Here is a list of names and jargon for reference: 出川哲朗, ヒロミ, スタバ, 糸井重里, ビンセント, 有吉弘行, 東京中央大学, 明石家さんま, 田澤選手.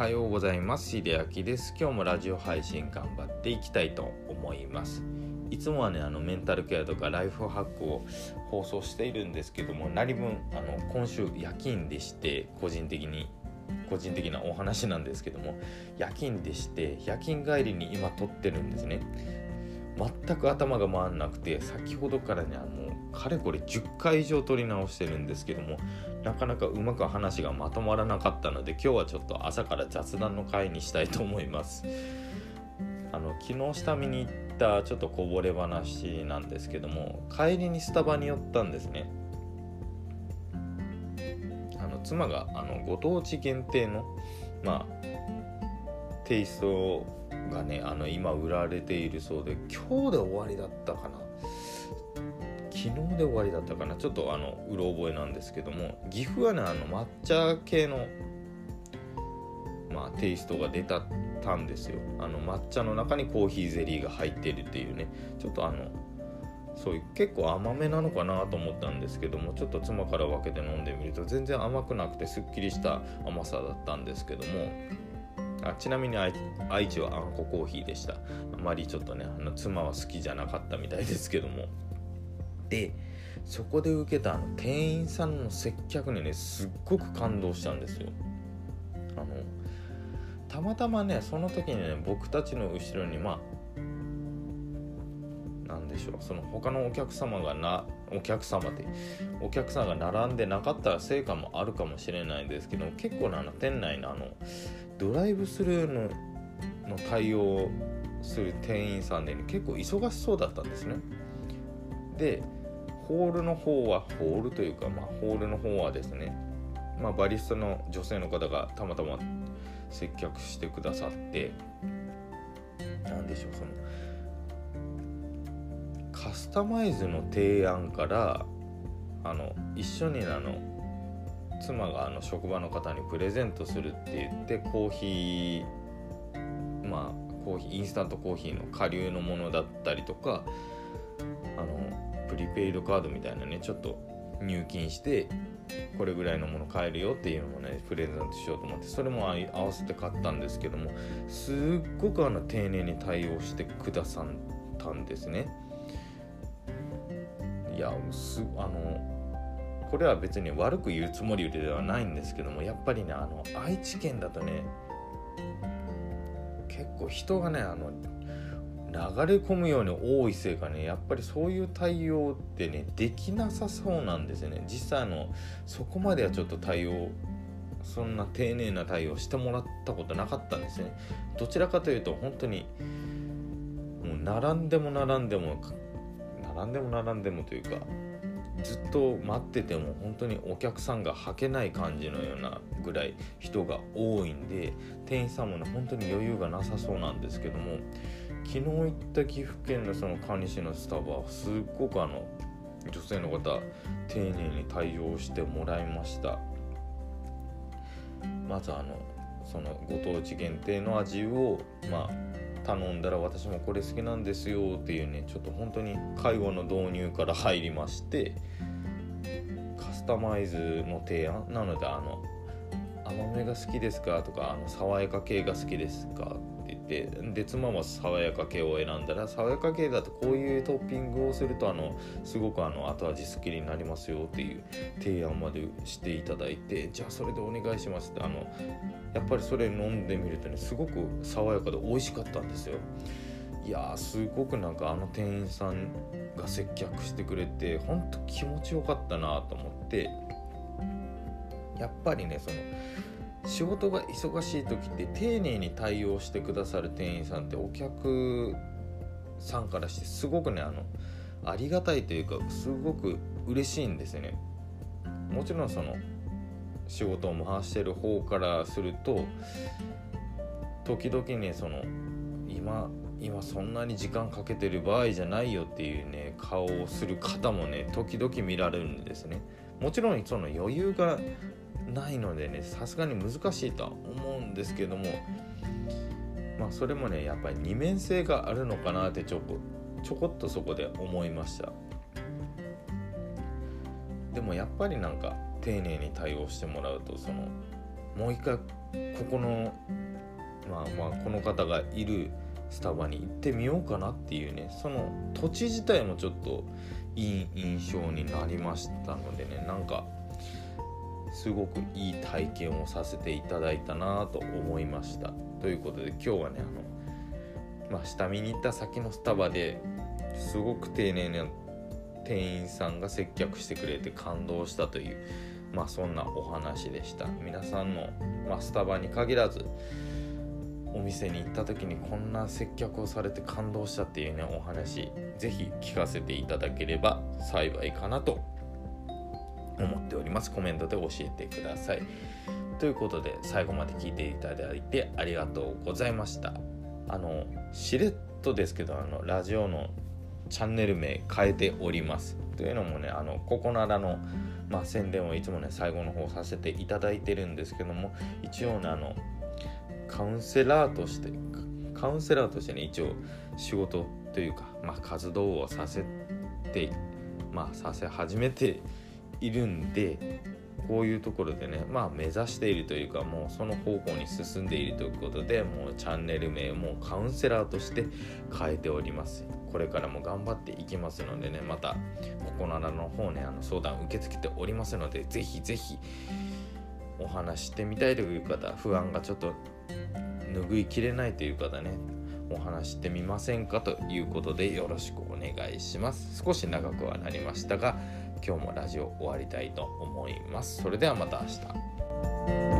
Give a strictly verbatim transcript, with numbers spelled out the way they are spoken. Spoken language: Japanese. はようございます。秀明です。今日もラジオ配信頑張っていきたいと思います。いつもはねあのメンタルケアとかライフハックを放送しているんですけども、何分あの今週夜勤でして、個人的に個人的なお話なんですけども、夜勤でして夜勤帰りに今撮ってるんですね。全く頭が回んなくて、先ほどからねあのかれこれじゅっかい以上撮り直してるんですけども、なかなかうまく話がまとまらなかったので、今日はちょっと朝から雑談の回にしたいと思います。あの昨日下見に行ったちょっとこぼれ話なんですけども、帰りにスタバに寄ったんですね。あの妻があのご当地限定の、まあ、テイストがねあの今売られているそうで、今日で終わりだったかな昨日で終わりだったかなちょっとあのうろ覚えなんですけども、岐阜はねあの抹茶系の、まあ、テイストが出たたんですよ。あの抹茶の中にコーヒーゼリーが入ってるっていうね、ちょっとあのそういう結構甘めなのかなと思ったんですけども、ちょっと妻から分けて飲んでみると全然甘くなくてすっきりした甘さだったんですけども、あちなみに 愛, 愛知はあんこコーヒーでした。あまりちょっとねあの妻は好きじゃなかったみたいですけども、でそこで受けたあの店員さんの接客にねすっごく感動したんですよ。あのたまたまねその時にね僕たちの後ろにまあなんでしょう、その他のお客様がなお客様でお客さんが並んでなかったら成果もあるかもしれないですけど、結構なあの店内のあのドライブスルー の, の対応する店員さんで、ね、結構忙しそうだったんですね。でホールの方はホールというか、まあ、ホールの方はですね、まあ、バリスタの女性の方がたまたま接客してくださって、なんでしょう、そのカスタマイズの提案からあの一緒にあの妻があの職場の方にプレゼントするって言って、コーヒーまあコーヒーインスタントコーヒーの下流のものだったりとか、あのプリペイドカードみたいなね、ちょっと入金してこれぐらいのもの買えるよっていうのをねプレゼントしようと思って、それも合わせて買ったんですけども、すっごくあの丁寧に対応してくださったんですね。いやすあのこれは別に悪く言うつもりではないんですけども、やっぱりねあの愛知県だとね結構人がねあの流れ込むように多いせいかね、やっぱりそういう対応ってねできなさそうなんですよね。実際のそこまではちょっと対応そんな丁寧な対応してもらったことなかったんですね。どちらかというと本当にもう並んでも並んでも並んでも並んでもというか、ずっと待ってても本当にお客さんがはけない感じのようなぐらい人が多いんで、店員さんもね本当に余裕がなさそうなんですけども、昨日行った岐阜県のその管理市のスタバはすっごくあの女性の方丁寧に対応してもらいました。まずあのそのご当地限定の味をまあ頼んだら、私もこれ好きなんですよっていうね、ちょっと本当に会話の導入から入りまして、カスタマイズの提案なので、あの甘めが好きですかとか、あの爽やか系が好きですかって言って、で妻も爽やか系を選んだら、爽やか系だとこういうトッピングをするとあのすごくあの後味すっきりになりますよっていう提案までしていただいて、じゃあそれでお願いしますって、あのやっぱりそれ飲んでみるとねすごく爽やかで美味しかったんですよ。いやーすごくなんかあの店員さんが接客してくれて本当気持ちよかったなと思って、やっぱりねその仕事が忙しい時って丁寧に対応してくださる店員さんってお客さんからしてすごくね あのありがたいというかすごく嬉しいんですよね。もちろんその仕事を回してる方からすると時々ねその今今そんなに時間かけてる場合じゃないよっていうね顔をする方もね時々見られるんですね。もちろんその余裕がないのでねさすがに難しいとは思うんですけども、まあそれもねやっぱり二面性があるのかなってちょこちょこっとそこで思いました。でもやっぱりなんか丁寧に対応してもらうと、そのもう一回ここの、まあ、まあこの方がいるスタバに行ってみようかなっていうね、その土地自体もちょっといい印象になりましたのでね、なんかすごくいい体験をさせていただいたなと思いました。ということで今日はね、あの、まあ、下見に行った先のスタバですごく丁寧な店員さんが接客してくれて感動したという、まあ、そんなお話でした。皆さんの、まあ、スタバに限らずお店に行った時にこんな接客をされて感動したっていうね、お話ぜひ聞かせていただければ幸いかなと思っております。コメントで教えてください。ということで最後まで聞いていただいてありがとうございました。あのしれっとですけど、あのラジオのチャンネル名変えております。というのもね、あのここならの、まあ、宣伝をいつもね最後の方させていただいてるんですけども、一応ねあのカウンセラーとしてカウンセラーとしてね一応仕事というか、まあ、活動をさせてまあさせ始めているんで、こういうところでね、まあ目指しているというか、もうその方向に進んでいるということで、もうチャンネル名もカウンセラーとして変えております。これからも頑張っていきますのでね、またここならの方ねあの相談受け付けておりますので、ぜひぜひお話してみたいという方、不安がちょっと拭いきれないという方ね、お話してみませんかということでよろしくお願いします。少し長くはなりましたが今日もラジオ終わりたいと思います。それではまた明日。